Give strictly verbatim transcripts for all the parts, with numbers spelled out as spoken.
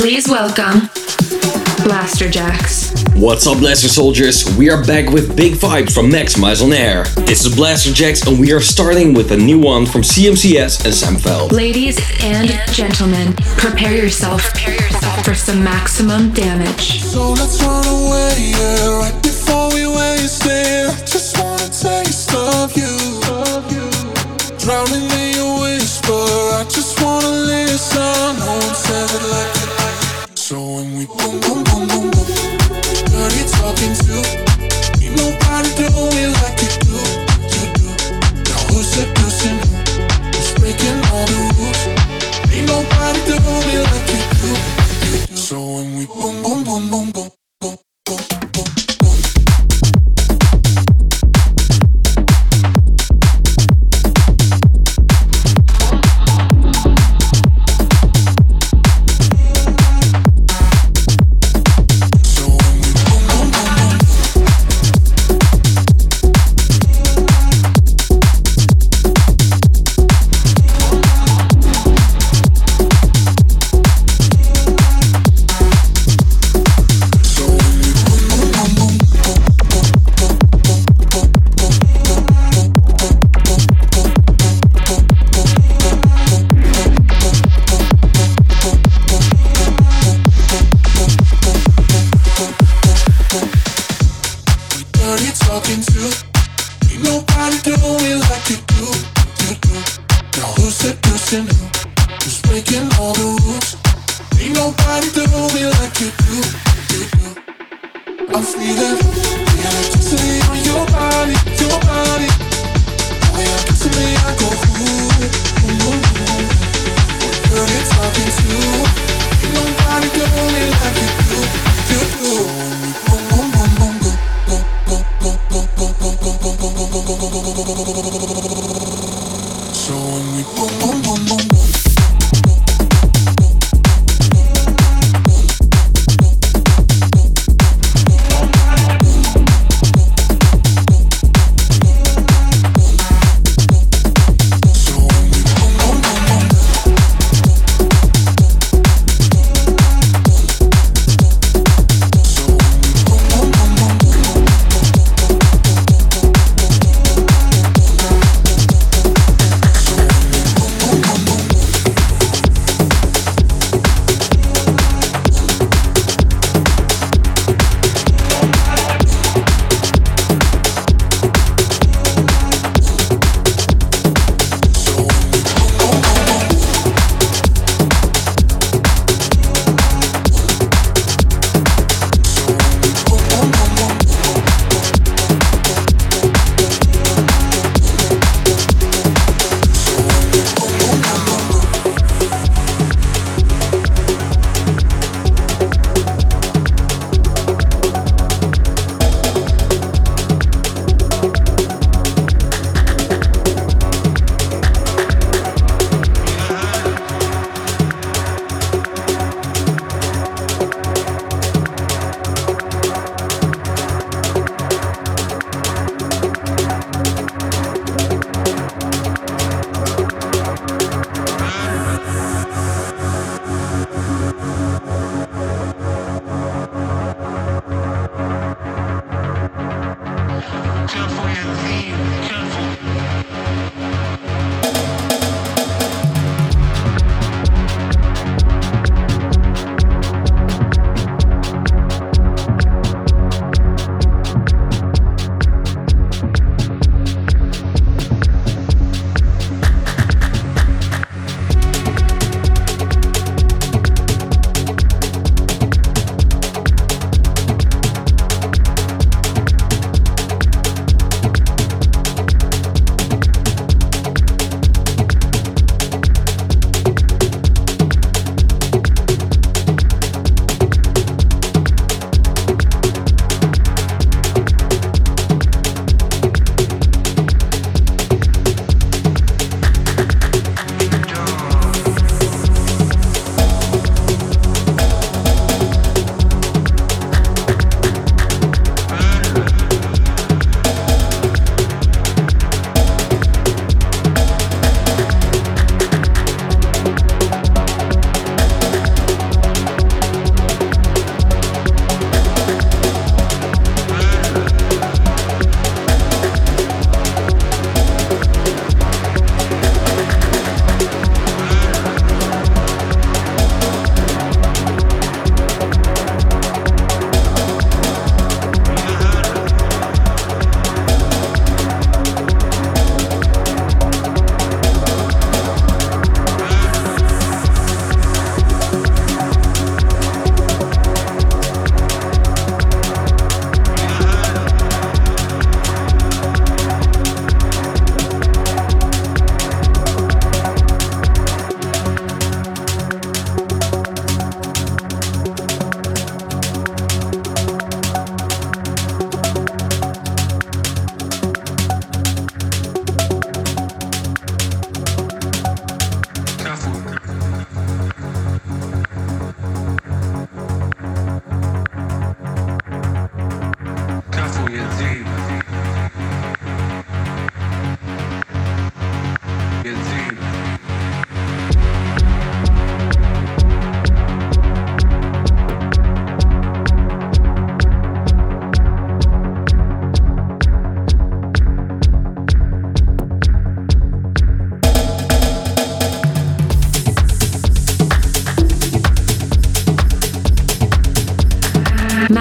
Please welcome Blasterjaxx. What's up, Blaster Soldiers? We are back with Big Vibes from Maxximize On Air. This is Blasterjaxx, and we are starting with a new one from C M C S and Sam Feldt. Ladies and gentlemen, prepare yourself, prepare yourself for some maximum damage. So let's run away, yeah, right before we waste it. Just wanna taste of you. Drowning in your whisper, I just wanna listen. No one says it like it. So when we boom, boom, boom, boom, boom, dirty talking to, ain't nobody doing like you do, you do. Now who's seducing who? Who's breaking all the rules? Ain't nobody doing like you do, you do. So when we boom, boom, boom, boom, boom.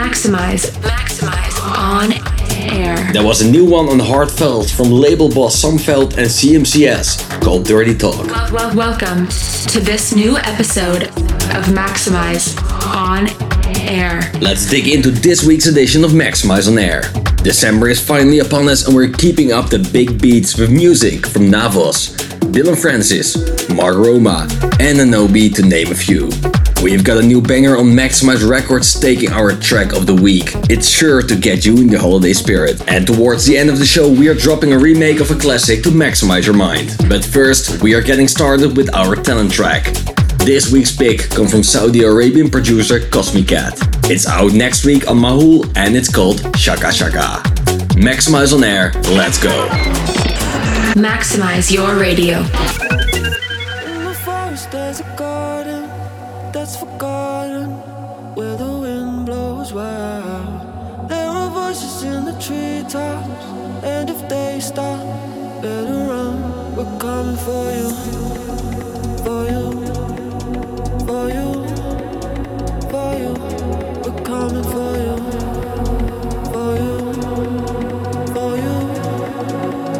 Maximize, Maximize On Air. That was a new one on Heartfelt from label boss Sam Feldt and C M C S called Dirty Talk. Well, well, welcome to this new episode of Maximize On Air. Let's dig into this week's edition of Maximize On Air. December is finally upon us and we're keeping up the big beats with music from Navos, Dylan Francis, Mark Roma and Anobi to name a few. We've got a new banger on Maximize Records taking our track of the week. It's sure to get you in the holiday spirit. And towards the end of the show we are dropping a remake of a classic to maximize your mind. But first we are getting started with our talent track. This week's pick comes from Saudi Arabian producer Cosmicat. It's out next week on Mahul and it's called Shaka Shaka. Maximize On Air, let's go. Maximize your radio. Forgotten where the wind blows wild. There are voices in the treetops, and if they stop, better run. We're coming for you, for you, for you, for you. We're coming for you, for you, for you,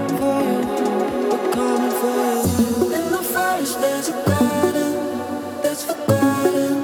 for you. We're coming for you. In the forest, there's a garden that's forgotten.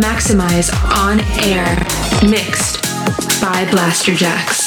Maximize On Air, mixed by Blasterjaxx.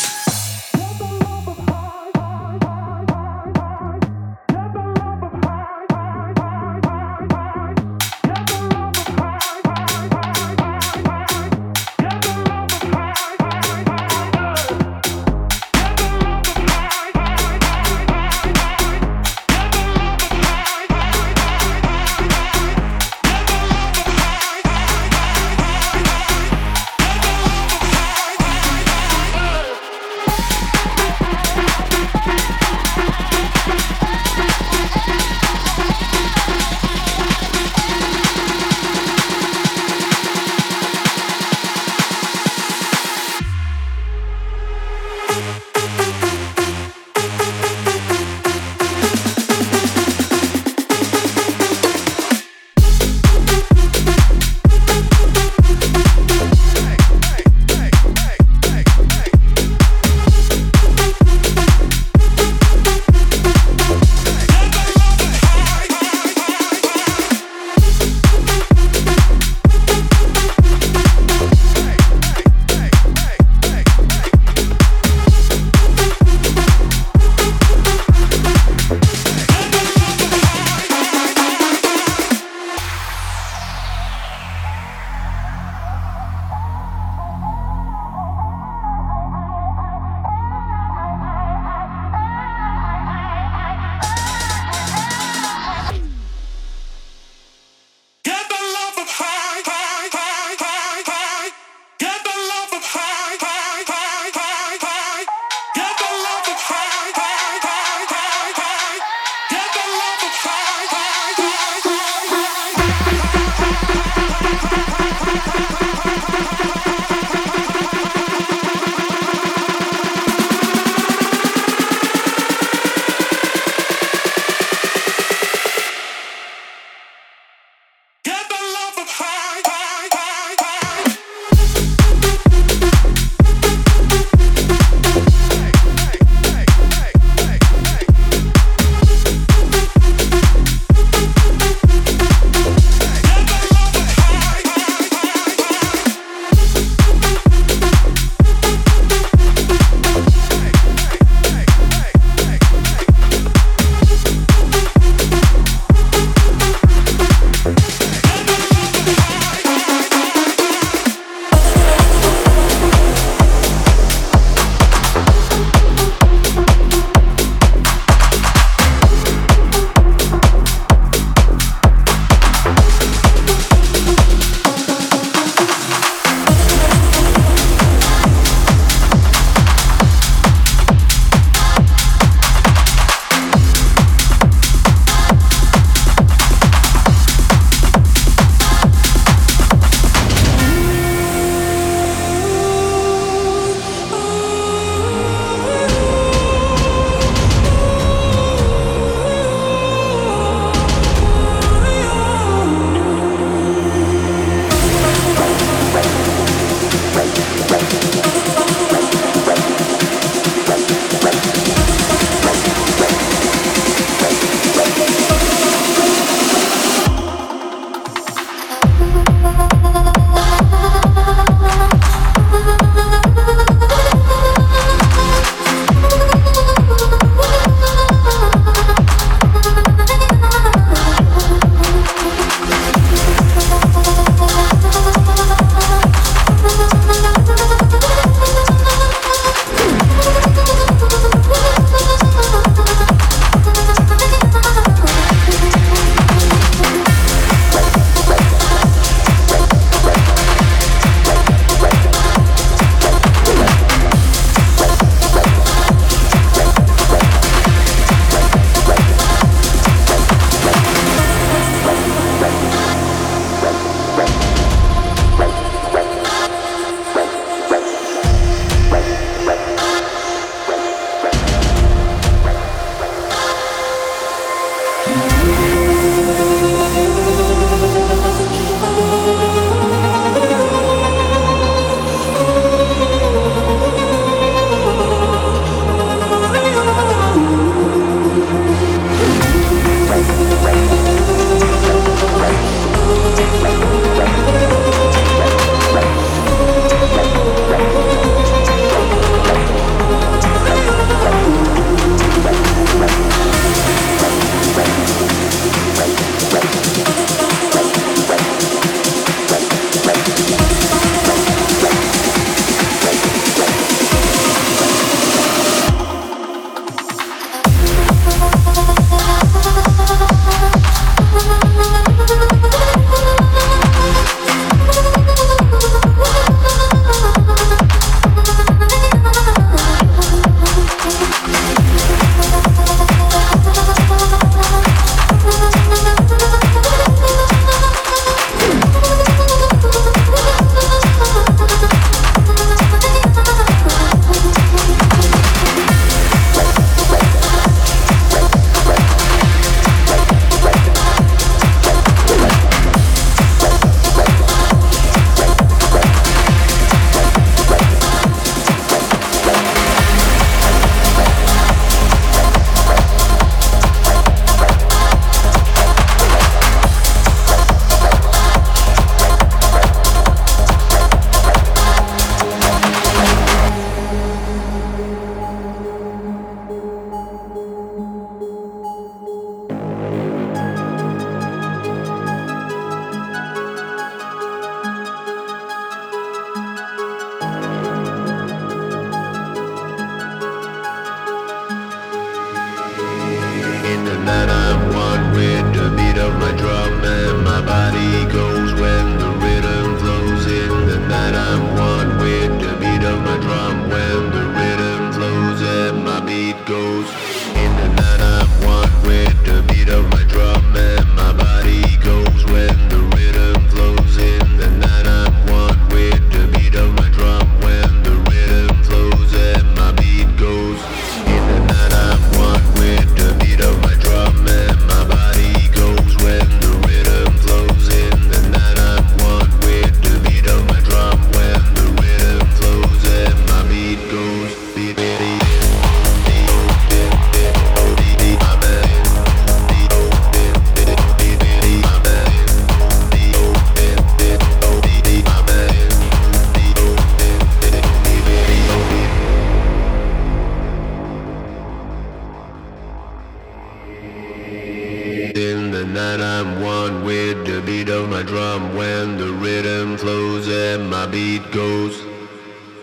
that I'm one with the beat of my drum when the rhythm flows and my beat goes.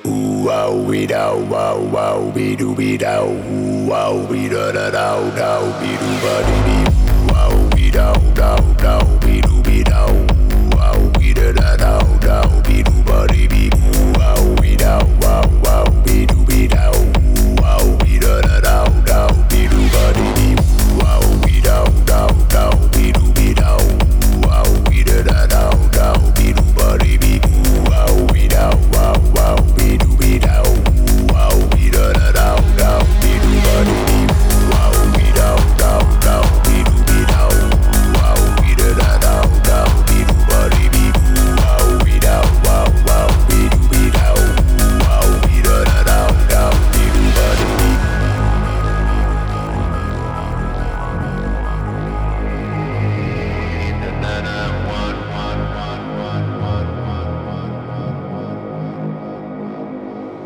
Ooh wow wee dow wow wow wee doo wee dow. Ooh wow wee da da dow dow wee doo ba dee dee. Ooh wow wee dow dow dow wee doo wee dow. Ooh wow wee da da dow dow wee doo ba dee dee. Ooh wow wee dow wow wow wee doo wee dow. Ooh wow wee da da dow dow wee doo ba dee dee. Ooh wow wee dow dow dow wee doo wee dow. Ooh wow wee da da dow dow wee doo ba dee dee. Ooh wow wee dow wow wow.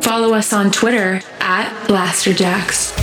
Follow us on Twitter at Blasterjaxx.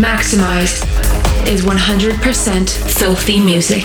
Maximize is one hundred percent filthy music.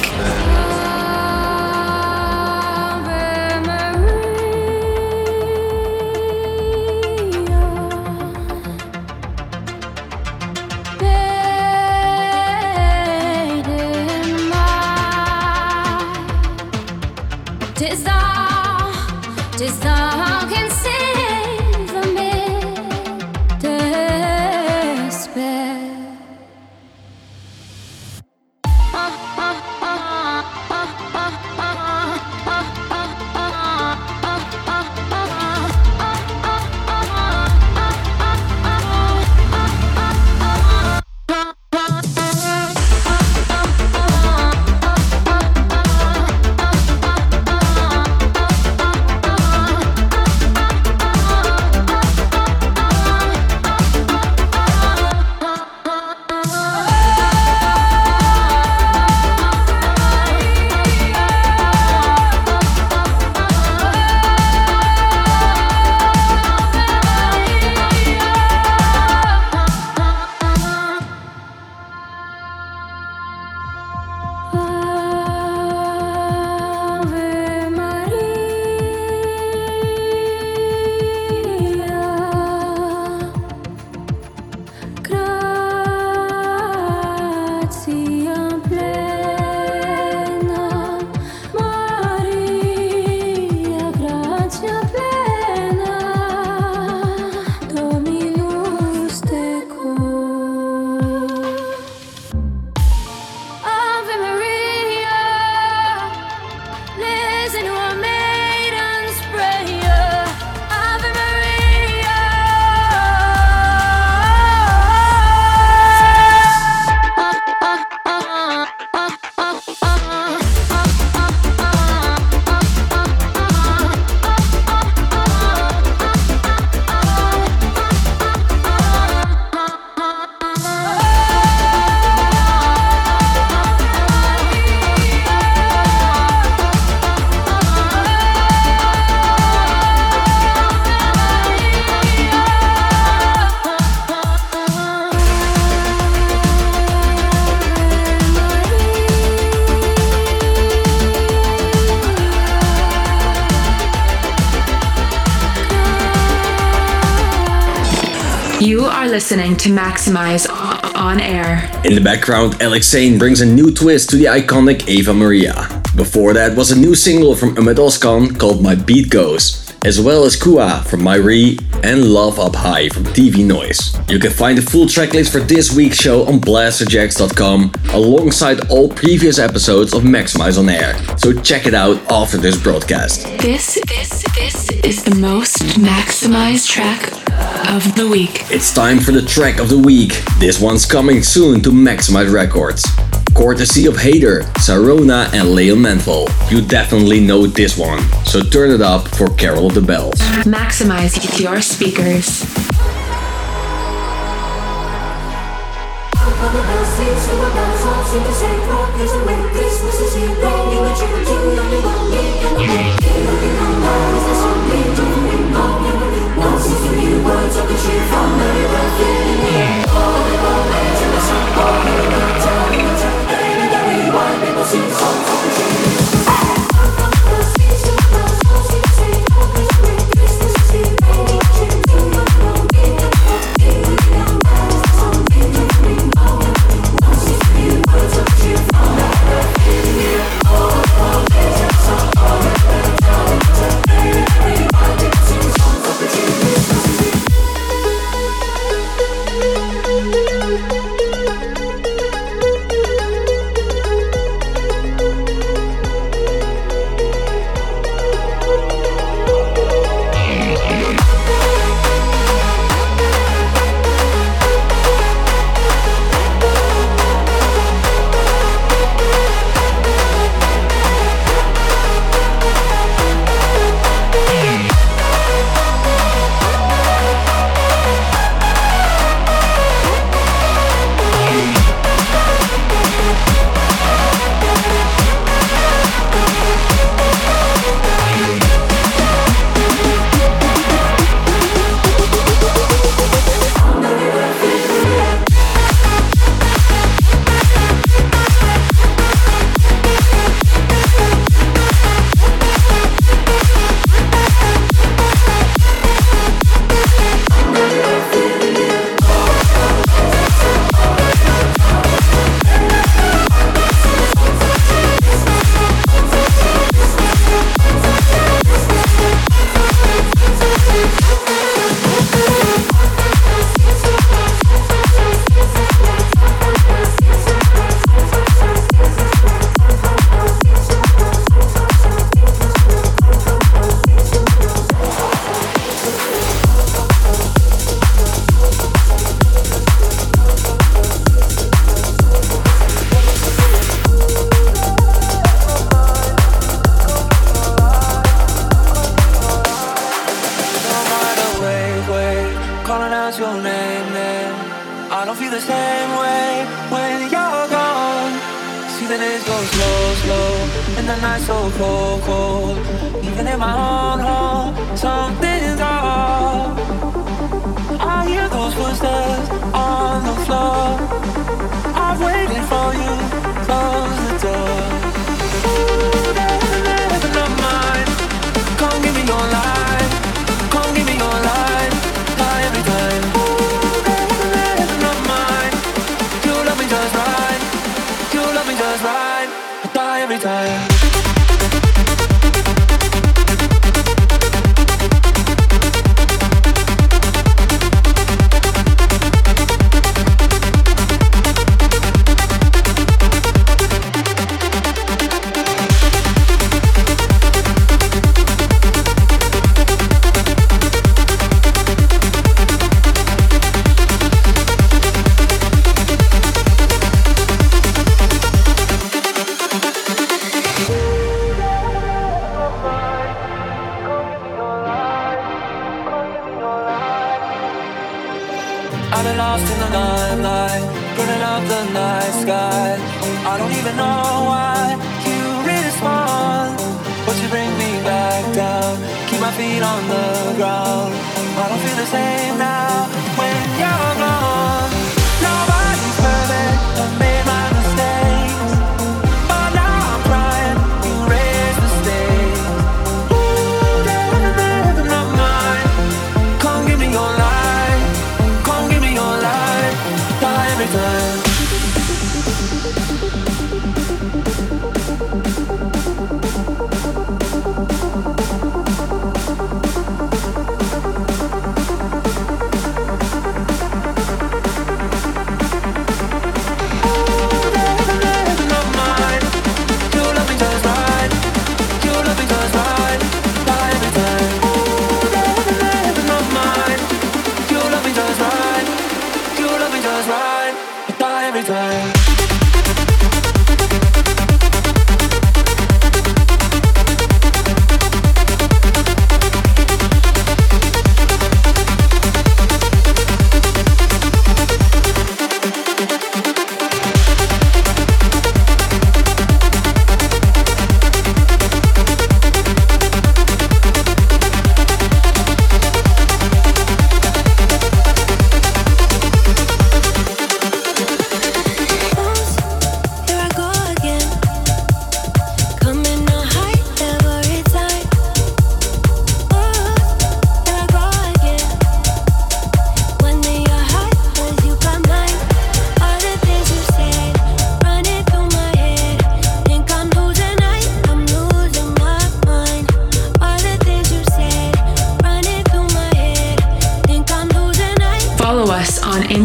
You are listening to Maximize On Air. In the background, Alexane brings a new twist to the iconic Eva Maria. Before that was a new single from Ahmed Oskan called My Beat Goes, as well as Kua from Myri and Love Up High from T V Noise. You can find the full tracklist for this week's show on blasterjaxx dot com alongside all previous episodes of Maximize On Air. So check it out after this broadcast. This, this, this is the most maximized track of the week. It's time for the track of the week. This one's coming soon to Maximize Records. Courtesy of Hader, Sarona and Leon Mantel. You definitely know this one, so turn it up for Carol of the Bells. Maximize your speakers.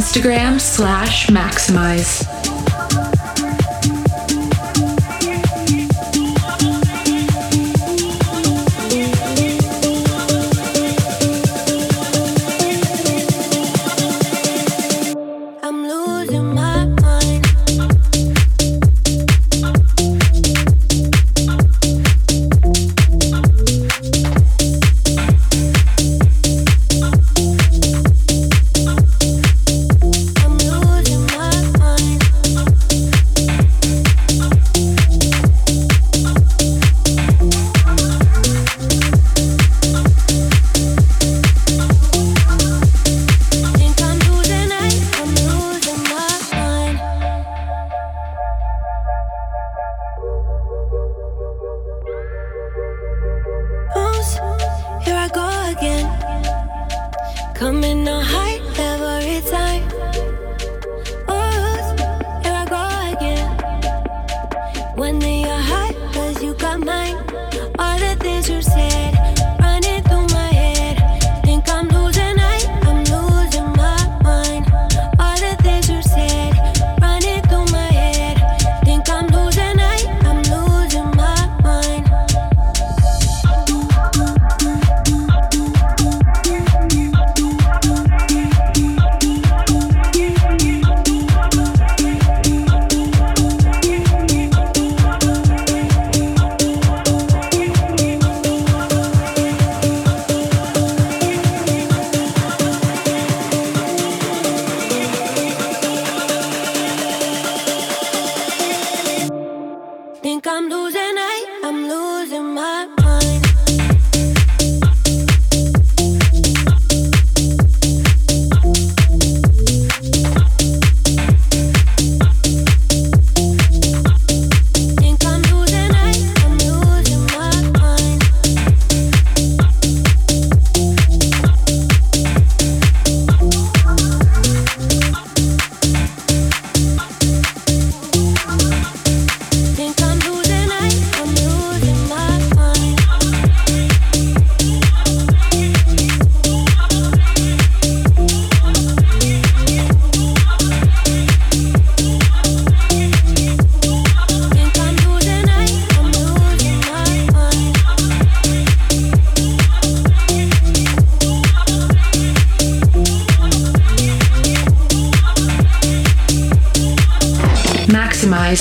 Instagram slash Maximize.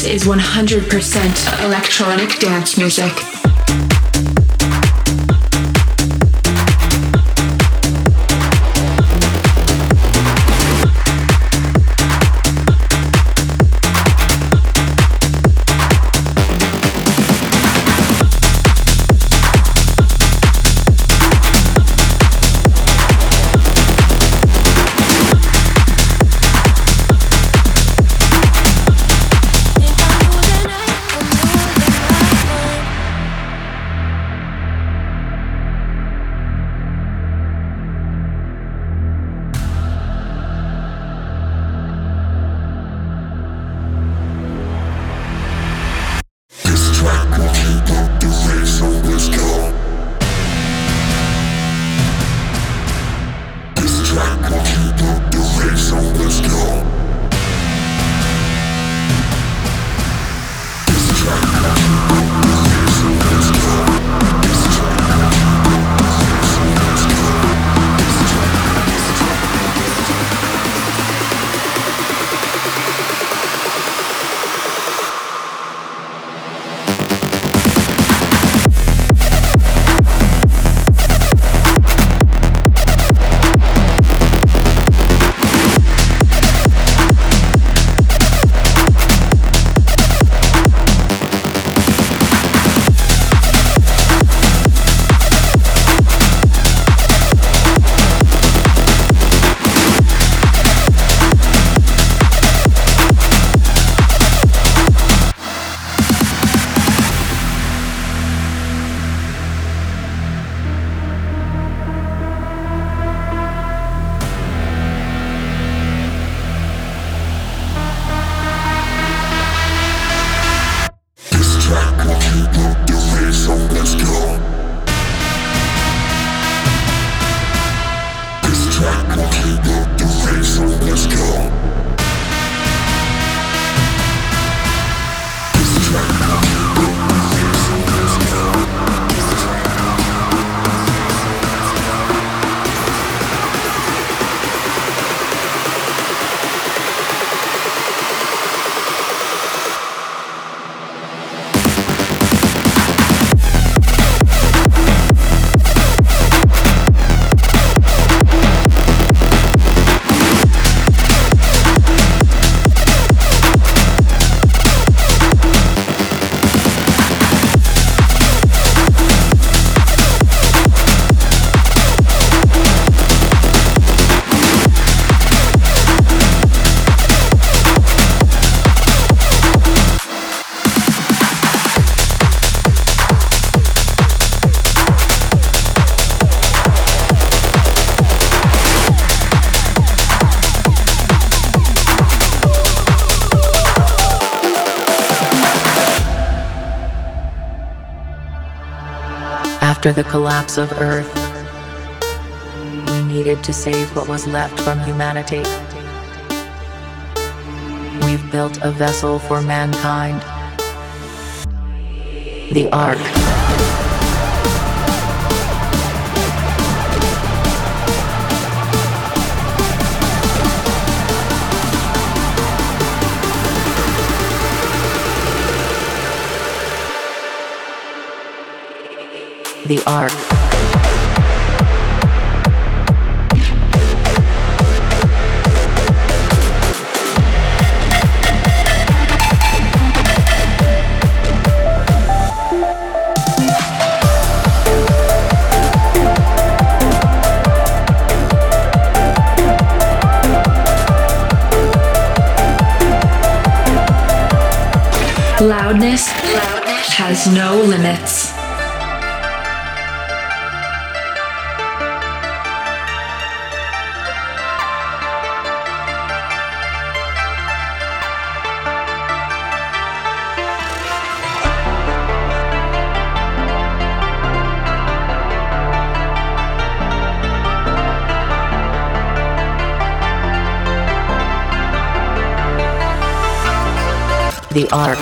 Is one hundred percent electronic dance music. After the collapse of Earth, we needed to save what was left from humanity. We've built a vessel for mankind, the Ark. The Ark. Loudness, loudness has no limits. The Ark.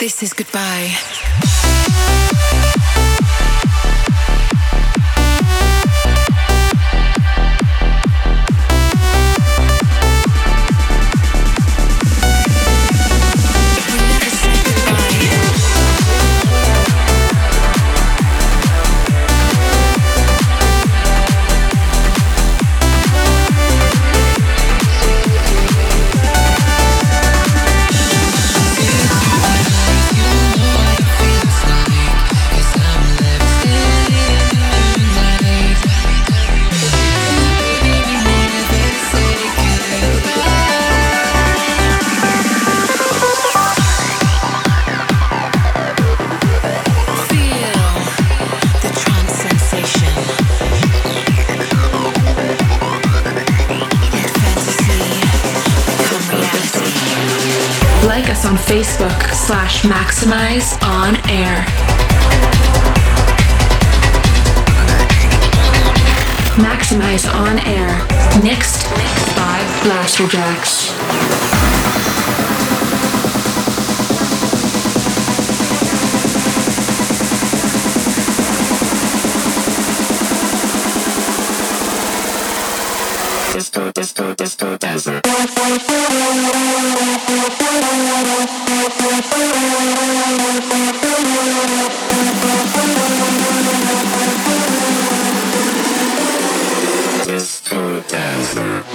This is goodbye. Facebook slash Maximize On Air. Maximize On Air. Next by Blasterjaxx. Disco, disco, disco dancer. Disco dancer.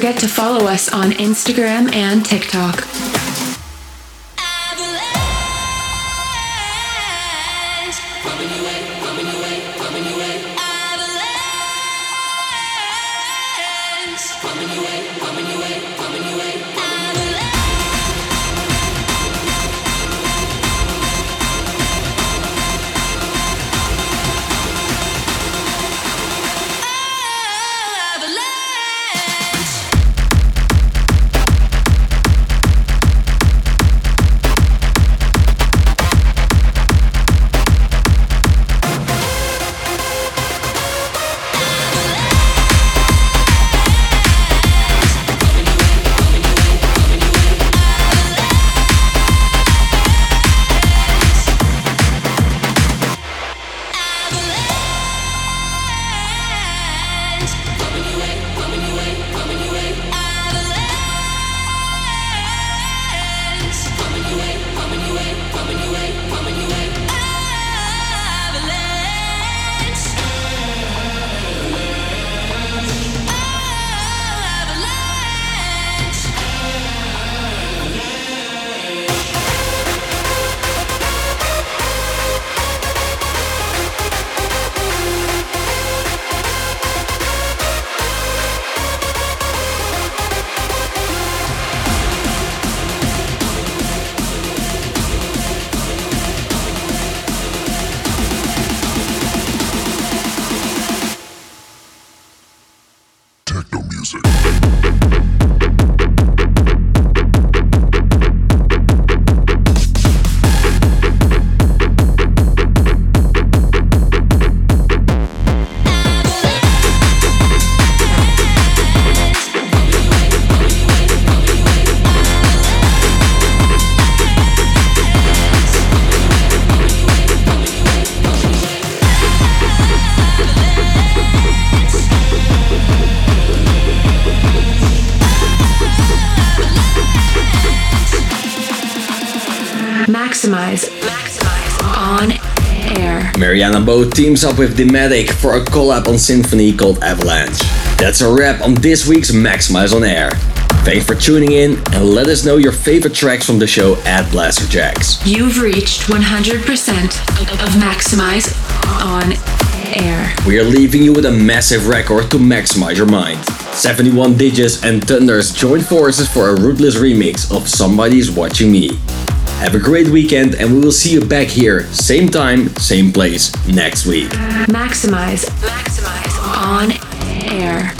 Forget to follow us on Instagram and TikTok. Maximize. Maximize On Air. Mariana Bo teams up with D-Matic for a collab on Symphony called Avalanche. That's a wrap on this week's Maximize On Air. Thanks for tuning in and let us know your favorite tracks from the show at Blasterjaxx. You've reached one hundred percent of Maximize On Air. We are leaving you with a massive record to maximize your mind. seventy-one Digits and Thunders join forces for a rootless remix of Somebody's Watching Me. Have a great weekend and we will see you back here, same time, same place, next week. Maximize, Maximize On Air.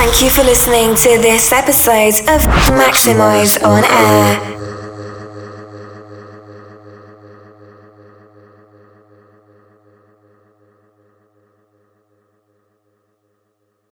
Thank you for listening to this episode of Maximize On Air.